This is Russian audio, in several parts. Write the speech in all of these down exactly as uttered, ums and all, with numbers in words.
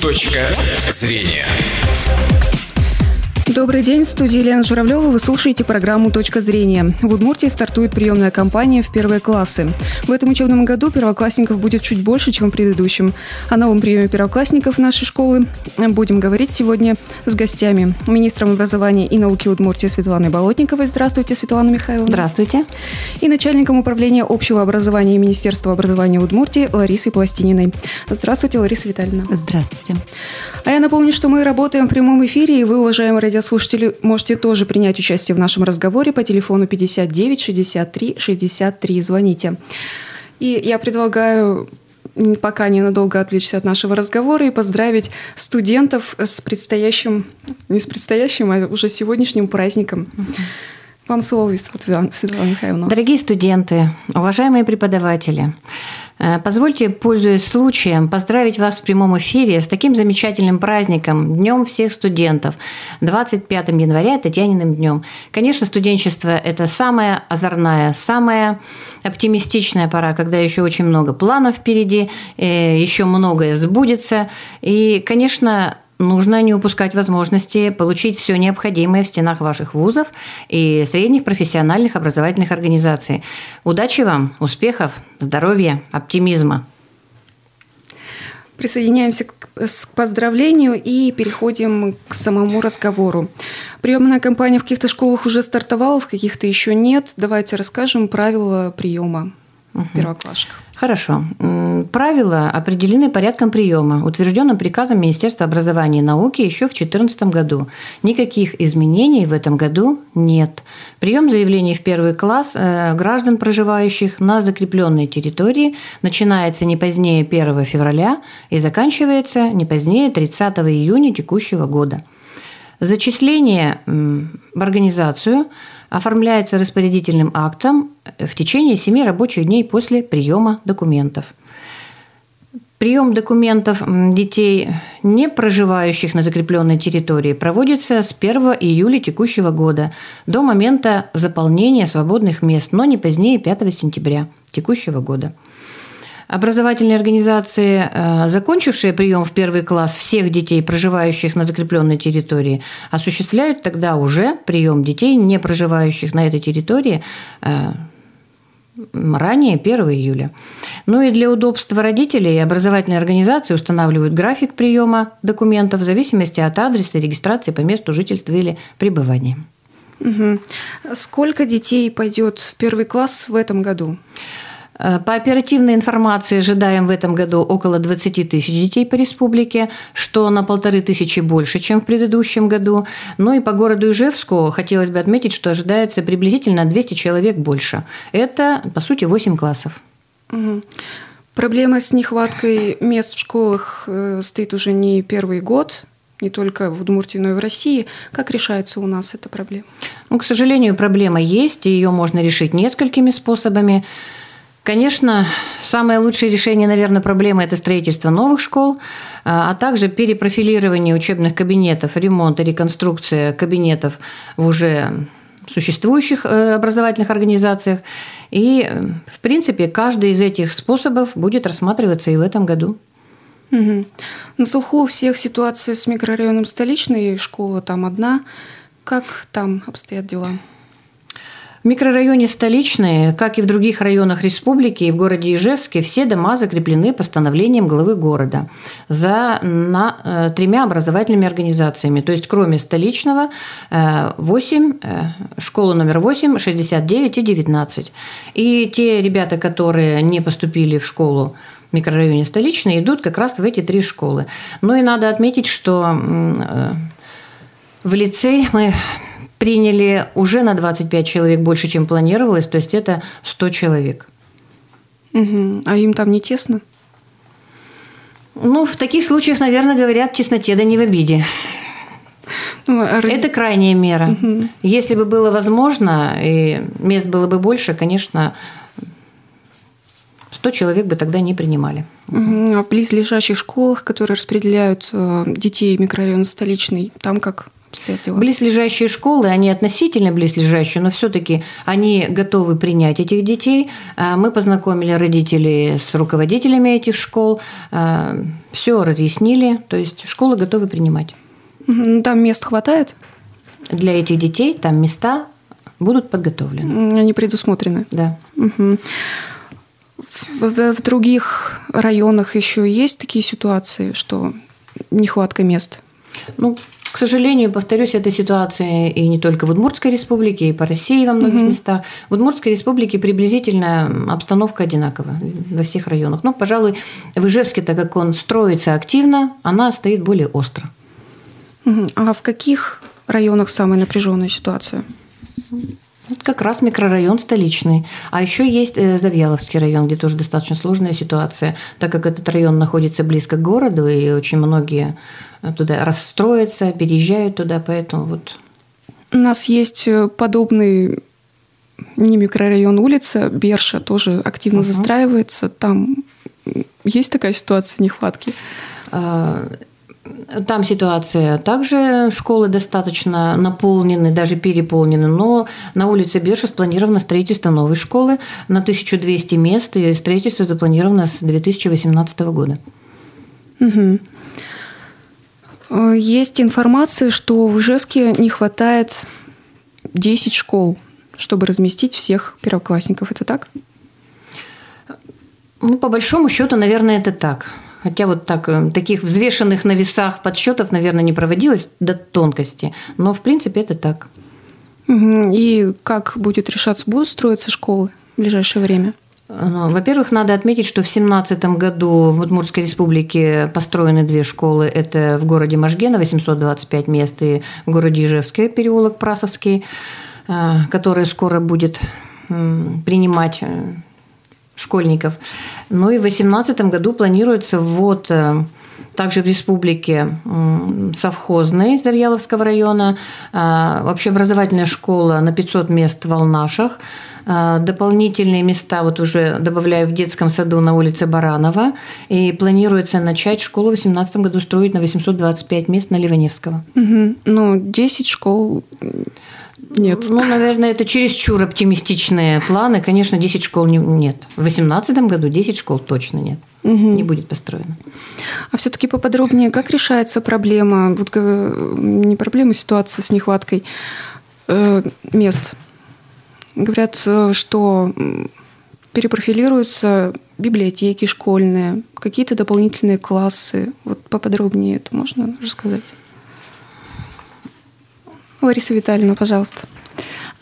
Точка зрения. Добрый день, в студии Елена Журавлева. Вы слушаете программу «Точка зрения». В Удмуртии стартует приемная кампания в первые классы. В этом учебном году первоклассников будет чуть больше, чем в предыдущем. О новом приеме первоклассников нашей школы будем говорить сегодня с гостями. Министром образования и науки Удмуртии Светланой Болотниковой. Здравствуйте, Светлана Михайловна. Здравствуйте. И начальником управления общего образования и Министерства образования Удмуртии Ларисой Пластининой. Здравствуйте, Лариса Витальевна. Здравствуйте. А я напомню, что мы работаем в прямом эфире, и вы, уважаемые радиослушатели, слушатели, можете тоже принять участие в нашем разговоре по телефону пятьдесят девять шестьдесят три шестьдесят три. Звоните. И я предлагаю пока ненадолго отвлечься от нашего разговора и поздравить студентов с предстоящим, не с предстоящим, а уже сегодняшним праздником. Вам слово, Светлана Михайловна. Дорогие студенты, уважаемые преподаватели, позвольте, пользуясь случаем, поздравить вас в прямом эфире с таким замечательным праздником, Днем всех студентов, двадцать пятого января, Татьяниным днем. Конечно, студенчество – это самая озорная, самая оптимистичная пора, когда еще очень много планов впереди, еще многое сбудется. И, конечно, нужно не упускать возможности получить все необходимое в стенах ваших вузов и средних профессиональных образовательных организаций. Удачи вам, успехов, здоровья, оптимизма. Присоединяемся к поздравлению и переходим к самому разговору. Приемная кампания в каких-то школах уже стартовала, в каких-то еще нет. Давайте расскажем правила приема первоклассников. Хорошо. Правила определены порядком приема, утвержденным приказом Министерства образования и науки еще в две тысячи четырнадцатом году. Никаких изменений в этом году нет. Прием заявлений в первый класс граждан, проживающих на закрепленной территории, начинается не позднее первого февраля и заканчивается не позднее тридцатого июня текущего года. Зачисление в организацию оформляется распорядительным актом в течение семи рабочих дней после приема документов. Прием документов детей, не проживающих на закрепленной территории, проводится с первого июля текущего года до момента заполнения свободных мест, но не позднее пятого сентября текущего года. Образовательные организации, закончившие прием в первый класс всех детей, проживающих на закрепленной территории, осуществляют тогда уже прием детей, не проживающих на этой территории, ранее первого июля. Ну и для удобства родителей образовательные организации устанавливают график приема документов в зависимости от адреса, регистрации по месту жительства или пребывания. Угу. Сколько детей пойдет в первый класс в этом году? По оперативной информации ожидаем в этом году около двадцати тысяч детей по республике, что на полторы тысячи больше, чем в предыдущем году. Ну и по городу Ижевску хотелось бы отметить, что ожидается приблизительно двести человек больше. Это, по сути, восемь классов. Угу. Проблема с нехваткой мест в школах стоит уже не первый год. Не только в Удмуртии, но и в России. Как решается у нас эта проблема? Ну, к сожалению, проблема есть, и ее можно решить несколькими способами. Конечно, самое лучшее решение, наверное, проблемы – это строительство новых школ, а также перепрофилирование учебных кабинетов, ремонт и реконструкция кабинетов в уже существующих образовательных организациях. И, в принципе, каждый из этих способов будет рассматриваться и в этом году. Угу. На слуху у всех ситуация с микрорайоном Столичный, школа там одна. Как там обстоят дела? В микрорайоне Столичный, как и в других районах республики и в городе Ижевске, все дома закреплены постановлением главы города за на, тремя образовательными организациями. То есть, кроме Столичного, восемь, школа номер восемь, шестьдесят девять и девятнадцать. И те ребята, которые не поступили в школу в микрорайоне Столичный, идут как раз в эти три школы. Ну и надо отметить, что в лицей мы приняли уже на двадцать пять человек больше, чем планировалось, то есть это сто человек. Угу. А им там не тесно? Ну, в таких случаях, наверное, говорят, в тесноте да не в обиде. Ну, а... Это крайняя мера. Угу. Если бы было возможно, и мест было бы больше, конечно, сто человек бы тогда не принимали. Угу. А в близлежащих школах, которые распределяют детей микрорайона Столичный, там как Близлежащие школы, они относительно близлежащие, но все-таки они готовы принять этих детей. Мы познакомили родителей с руководителями этих школ, все разъяснили, то есть школы готовы принимать. Там мест хватает? Для этих детей там места будут подготовлены. Они предусмотрены? Да. Угу. В, в других районах еще есть такие ситуации, что нехватка мест? Ну, к сожалению, повторюсь, эта ситуация и не только в Удмуртской республике, и по России во многих угу. местах. В Удмуртской республике приблизительно обстановка одинакова во всех районах. Но, пожалуй, в Ижевске, так как он строится активно, она стоит более остро. Угу. А в каких районах самая напряженная ситуация? Вот как раз микрорайон Столичный. А еще есть Завьяловский район, где тоже достаточно сложная ситуация, так как этот район находится близко к городу, и очень многие туда расстроятся, переезжают туда, поэтому вот. У нас есть подобный не микрорайон, улица Берша, тоже активно угу. застраивается. Там есть такая ситуация нехватки? А- Там ситуация также, школы достаточно наполнены, даже переполнены, но на улице Берша спланировано строительство новой школы на тысячу двести мест, и строительство запланировано с две тысячи восемнадцатого года. Угу. Есть информация, что в Ижевске не хватает десять школ, чтобы разместить всех первоклассников. Это так? Ну, по большому счету, наверное, это так. Хотя вот так, таких взвешенных на весах подсчетов, наверное, не проводилось до тонкости. Но, в принципе, это так. И как будет решаться, будут строиться школы в ближайшее время? Во-первых, надо отметить, что в две тысячи семнадцатом году в Удмуртской республике построены две школы. Это в городе Можге на восемьсот двадцать пять мест и в городе Ижевске, переулок Прасовский, который скоро будет принимать школьников. Ну и в две тысячи восемнадцатом году планируется ввод также в республике совхозной Завьяловского района, общеобразовательная школа на пятьсот мест в Алнашах, дополнительные места вот уже добавляю в детском саду на улице Баранова, и планируется начать школу в две тысячи восемнадцатом году строить на восемьсот двадцать пять мест на Леваневского. Угу. Ну, десять школ... Нет. Ну, наверное, это чересчур оптимистичные планы. Конечно, десять школ не, нет. В две тысячи восемнадцатом году десять школ точно нет. Угу. Не будет построено. А все-таки поподробнее, как решается проблема, вот, не проблема, ситуация с нехваткой э, мест? Говорят, что перепрофилируются библиотеки школьные, какие-то дополнительные классы. Вот поподробнее это можно рассказать? Лариса Витальевна, пожалуйста.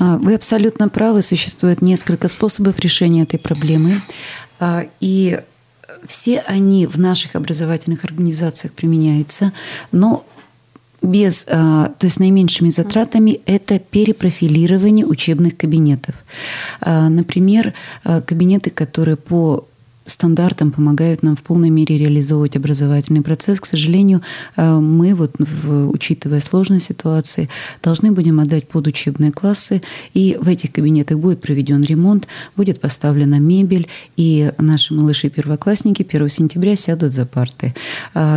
Вы абсолютно правы. Существует несколько способов решения этой проблемы. И все они в наших образовательных организациях применяются. Но без, то есть наименьшими затратами это перепрофилирование учебных кабинетов. Например, кабинеты, которые по стандартам помогают нам в полной мере реализовывать образовательный процесс. К сожалению, мы, вот, учитывая сложность ситуации, должны будем отдать под учебные классы, и в этих кабинетах будет проведен ремонт, будет поставлена мебель, и наши малыши-первоклассники первого сентября сядут за парты.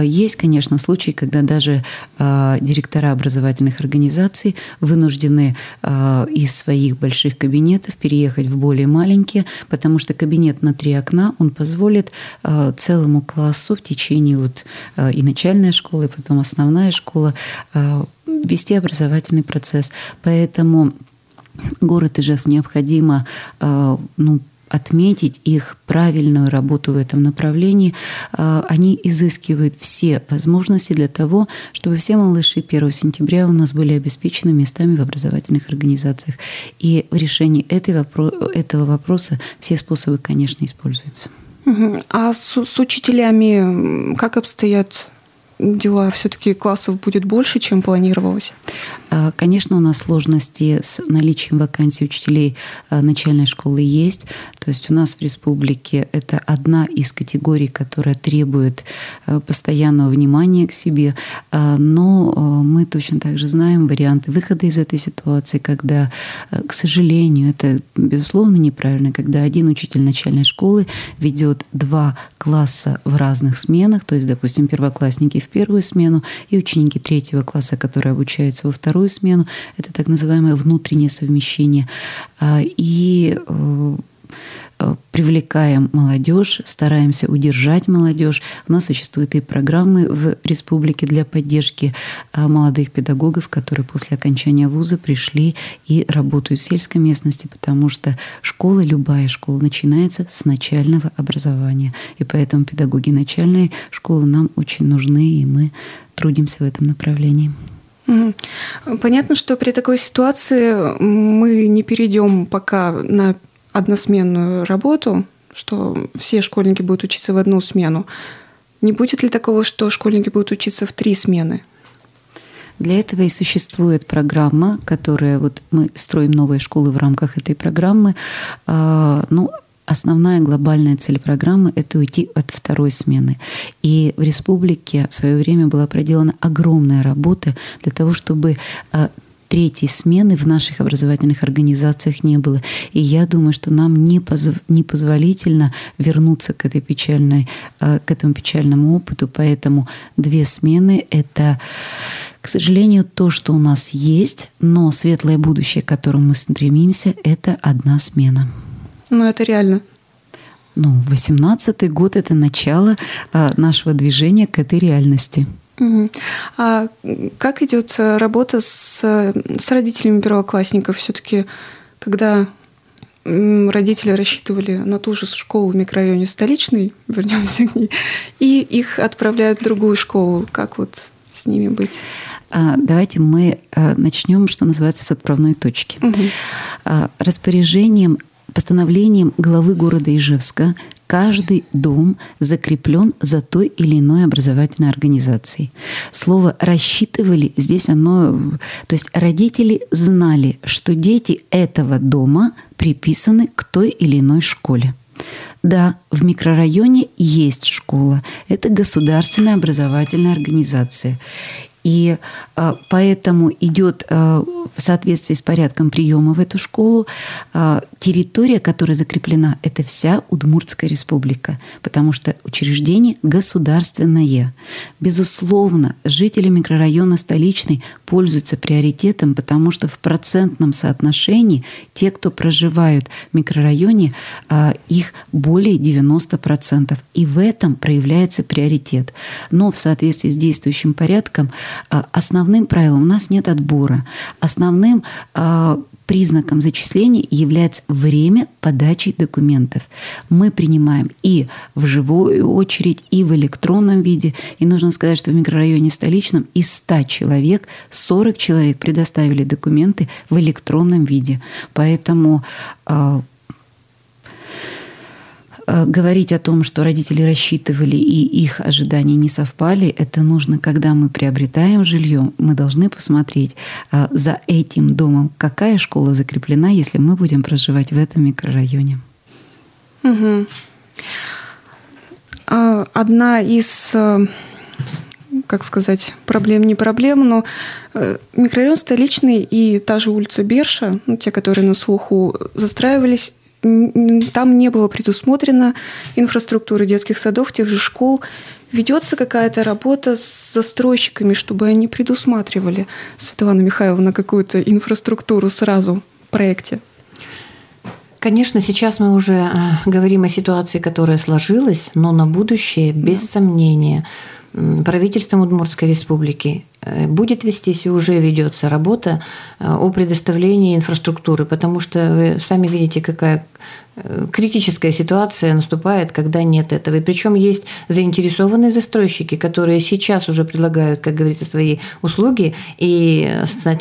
Есть, конечно, случаи, когда даже директора образовательных организаций вынуждены из своих больших кабинетов переехать в более маленькие, потому что кабинет на три окна, он позволит э, целому классу в течение вот, э, и начальной школы, и потом основная школа э, вести образовательный процесс. Поэтому город Ижевск необходимо э, ну, отметить их правильную работу в этом направлении. Э, они изыскивают все возможности для того, чтобы все малыши первого сентября у нас были обеспечены местами в образовательных организациях. И в решении этой вопро- этого вопроса все способы, конечно, используются. А с, с учителями как обстоят дела? Все-таки классов будет больше, чем планировалось? Конечно, у нас сложности с наличием вакансий учителей начальной школы есть. То есть у нас в республике это одна из категорий, которая требует постоянного внимания к себе. Но мы точно так же знаем варианты выхода из этой ситуации, когда, к сожалению, это, безусловно, неправильно, когда один учитель начальной школы ведет два класса в разных сменах. То есть, допустим, первоклассники в первую смену и ученики третьего класса, которые обучаются во вторую смену. Это так называемое внутреннее совмещение. И привлекаем молодежь, стараемся удержать молодежь. У нас существуют и программы в республике для поддержки молодых педагогов, которые после окончания вуза пришли и работают в сельской местности, потому что школа, любая школа, начинается с начального образования. И поэтому педагоги начальной школы нам очень нужны, и мы трудимся в этом направлении. Понятно, что при такой ситуации мы не перейдем пока на односменную работу, что все школьники будут учиться в одну смену. Не будет ли такого, что школьники будут учиться в три смены? Для этого и существует программа, которая вот мы строим новые школы в рамках этой программы. Ну, основная глобальная цель программы – это уйти от второй смены. И в республике в свое время была проделана огромная работа для того, чтобы третьей смены в наших образовательных организациях не было. И я думаю, что нам не непозволительно вернуться к, этой печальной, к этому печальному опыту. Поэтому две смены – это, к сожалению, то, что у нас есть, но светлое будущее, к которому мы стремимся, это одна смена. Ну, это реально. Ну, восемнадцатый год – это начало нашего движения к этой реальности. Угу. А как идет работа с, с родителями первоклассников? Все-таки, когда родители рассчитывали на ту же школу в микрорайоне Столичный, вернемся к ней, и их отправляют в другую школу, как вот с ними быть? Давайте мы начнем, что называется, с отправной точки. Угу. Распоряжением, постановлением главы города Ижевска каждый дом закреплен за той или иной образовательной организацией. Слово «рассчитывали» здесь оно... То есть родители знали, что дети этого дома приписаны к той или иной школе. Да, в микрорайоне есть школа. Это государственная образовательная организация. И поэтому идет в соответствии с порядком приема в эту школу территория, которая закреплена, это вся Удмуртская республика, потому что учреждение государственное. Безусловно, жители микрорайона Столичный пользуются приоритетом, потому что в процентном соотношении те, кто проживают в микрорайоне, их более девяносто процентов. И в этом проявляется приоритет. Но в соответствии с действующим порядком основным правилом у нас нет отбора. Основным э, признаком зачисления является время подачи документов. Мы принимаем и в живую очередь, и в электронном виде. И нужно сказать, что в микрорайоне Столичном из ста человек сорок человек предоставили документы в электронном виде. Поэтому э, говорить о том, что родители рассчитывали и их ожидания не совпали, это нужно, когда мы приобретаем жилье, мы должны посмотреть за этим домом, какая школа закреплена, если мы будем проживать в этом микрорайоне. Угу. Одна из, как сказать, проблем не проблем, но микрорайон Столичный и та же улица Берша, ну, те, которые на слуху застраивались, там не было предусмотрено инфраструктуры детских садов, тех же школ. Ведется какая-то работа с застройщиками, чтобы они предусматривали, Светлана Михайловна, какую-то инфраструктуру сразу в проекте? Конечно, сейчас мы уже говорим о ситуации, которая сложилась, но на будущее, без да. сомнения, правительством Удмуртской республики будет вестись и уже ведется работа о предоставлении инфраструктуры, потому что вы сами видите, какая критическая ситуация наступает, когда нет этого. И причем есть заинтересованные застройщики, которые сейчас уже предлагают, как говорится, свои услуги и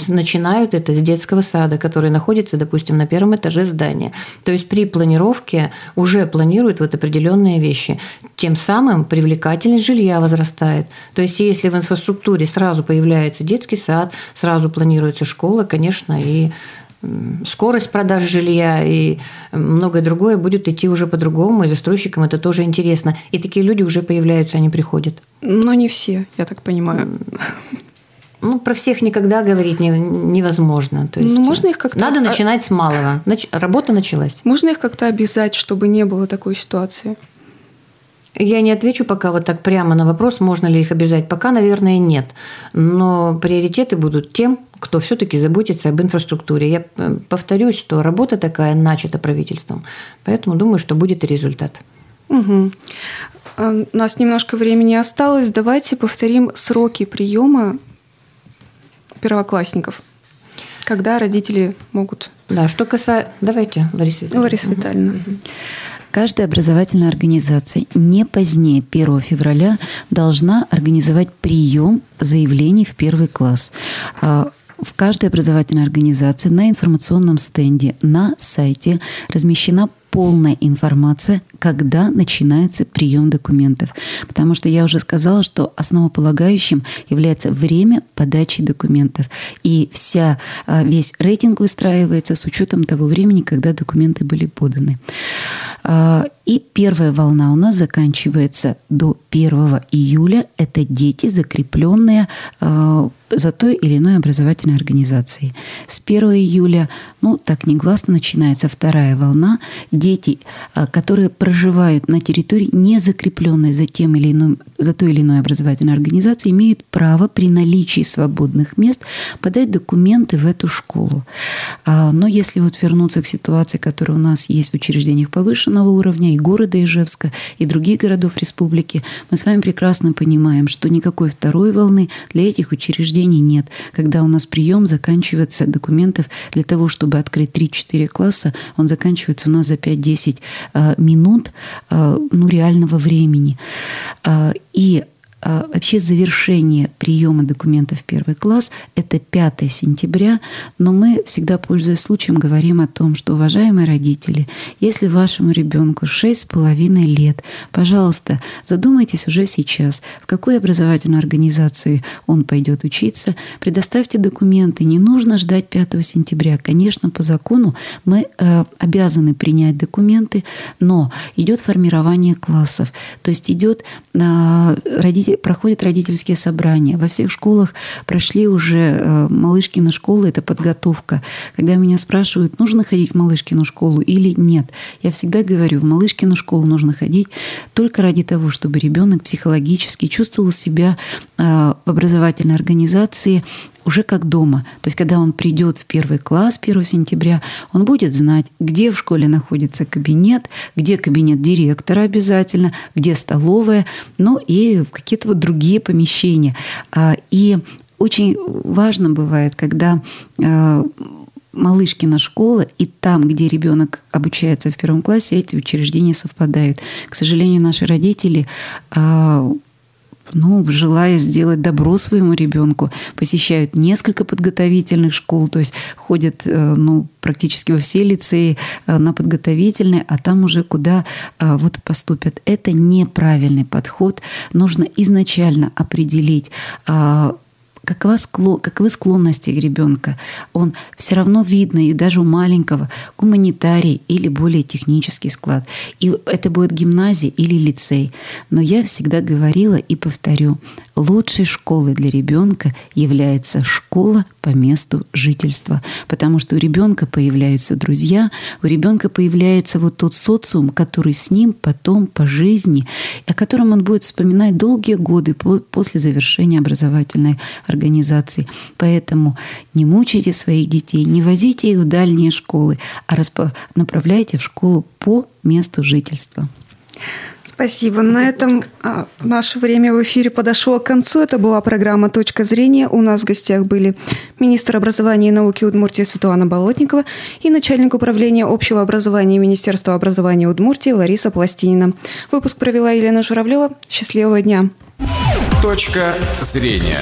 начинают это с детского сада, который находится, допустим, на первом этаже здания. То есть при планировке уже планируют вот определенные вещи. Тем самым привлекательность жилья возрастает. То есть если в инфраструктуре сразу появляется детский сад, сразу планируется школа, конечно, и скорость продаж жилья и многое другое будет идти уже по-другому, и застройщикам это тоже интересно. И такие люди уже появляются, они приходят. Но не все, я так понимаю. Ну, про всех никогда говорить невозможно. То есть, ну, можно их как-то... Надо начинать с малого. Работа началась. Можно их как-то обязать, чтобы не было такой ситуации? Я не отвечу пока вот так прямо на вопрос, можно ли их обязать. Пока, наверное, нет. Но приоритеты будут тем, кто все-таки заботится об инфраструктуре. Я повторюсь, что работа такая начата правительством. Поэтому думаю, что будет и результат. Угу. У нас немножко времени осталось. Давайте повторим сроки приема первоклассников. Когда родители могут... Да, что касается... Давайте, Лариса Витальевна. Лариса Витальевна. Угу. Каждая образовательная организация не позднее первого февраля должна организовать прием заявлений в первый класс. В каждой образовательной организации на информационном стенде, на сайте размещена полная информация, когда начинается прием документов. Потому что я уже сказала, что основополагающим является время подачи документов. И вся, весь рейтинг выстраивается с учетом того времени, когда документы были поданы. И первая волна у нас заканчивается до первого июля. Это дети, закрепленные за той или иной образовательной организацией. С первого июля, ну, так негласно начинается вторая волна. Дети, которые проживают на территории, не закрепленной за, тем или иным, за той или иной образовательной организацией, имеют право при наличии свободных мест подать документы в эту школу. Но если вот вернуться к ситуации, которая у нас есть в учреждениях повышенного уровня и города Ижевска, и других городов республики, мы с вами прекрасно понимаем, что никакой второй волны для этих учреждений нет. Когда у нас прием заканчивается документов для того, чтобы открыть три-четыре класса, он заканчивается у нас за пять-десять минут, ну, реального времени. И вообще завершение приема документов в первый класс – это пятого сентября, но мы всегда, пользуясь случаем, говорим о том, что, уважаемые родители, если вашему ребенку шесть с половиной лет, пожалуйста, задумайтесь уже сейчас, в какую образовательную организацию он пойдет учиться, предоставьте документы, не нужно ждать пятого сентября. Конечно, по закону мы э, обязаны принять документы, но идет формирование классов, то есть идет э, родитель проходят родительские собрания. Во всех школах прошли уже Малышкина школа, это подготовка. Когда меня спрашивают, нужно ходить в Малышкину школу или нет, я всегда говорю, в Малышкину школу нужно ходить только ради того, чтобы ребенок психологически чувствовал себя в образовательной организации уже как дома. То есть, когда он придет в первый класс первого сентября, он будет знать, где в школе находится кабинет, где кабинет директора обязательно, где столовая, ну и какие-то вот другие помещения. И очень важно бывает, когда Малышкина школа и там, где ребенок обучается в первом классе, эти учреждения совпадают. К сожалению, наши родители... Ну, желая сделать добро своему ребенку, посещают несколько подготовительных школ, то есть ходят, ну, практически во все лицеи на подготовительные, а там уже куда вот поступят. Это неправильный подход. Нужно изначально определить, какова склон, каковы склонности ребенка. Он все равно видно, и даже у маленького, гуманитарий или более технический склад. И это будет гимназия или лицей. Но я всегда говорила и повторю, лучшей школой для ребенка является школа по месту жительства. Потому что у ребенка появляются друзья, у ребенка появляется вот тот социум, который с ним потом по жизни, о котором он будет вспоминать долгие годы после завершения образовательной организации. Поэтому не мучайте своих детей, не возите их в дальние школы, а распо- направляйте в школу по месту жительства. Спасибо. На этом наше время в эфире подошло к концу. Это была программа «Точка зрения». У нас в гостях были министр образования и науки Удмуртии Светлана Болотникова и начальник управления общего образования Министерства образования Удмуртии Лариса Пластинина. Выпуск провела Елена Журавлева. Счастливого дня. «Точка зрения».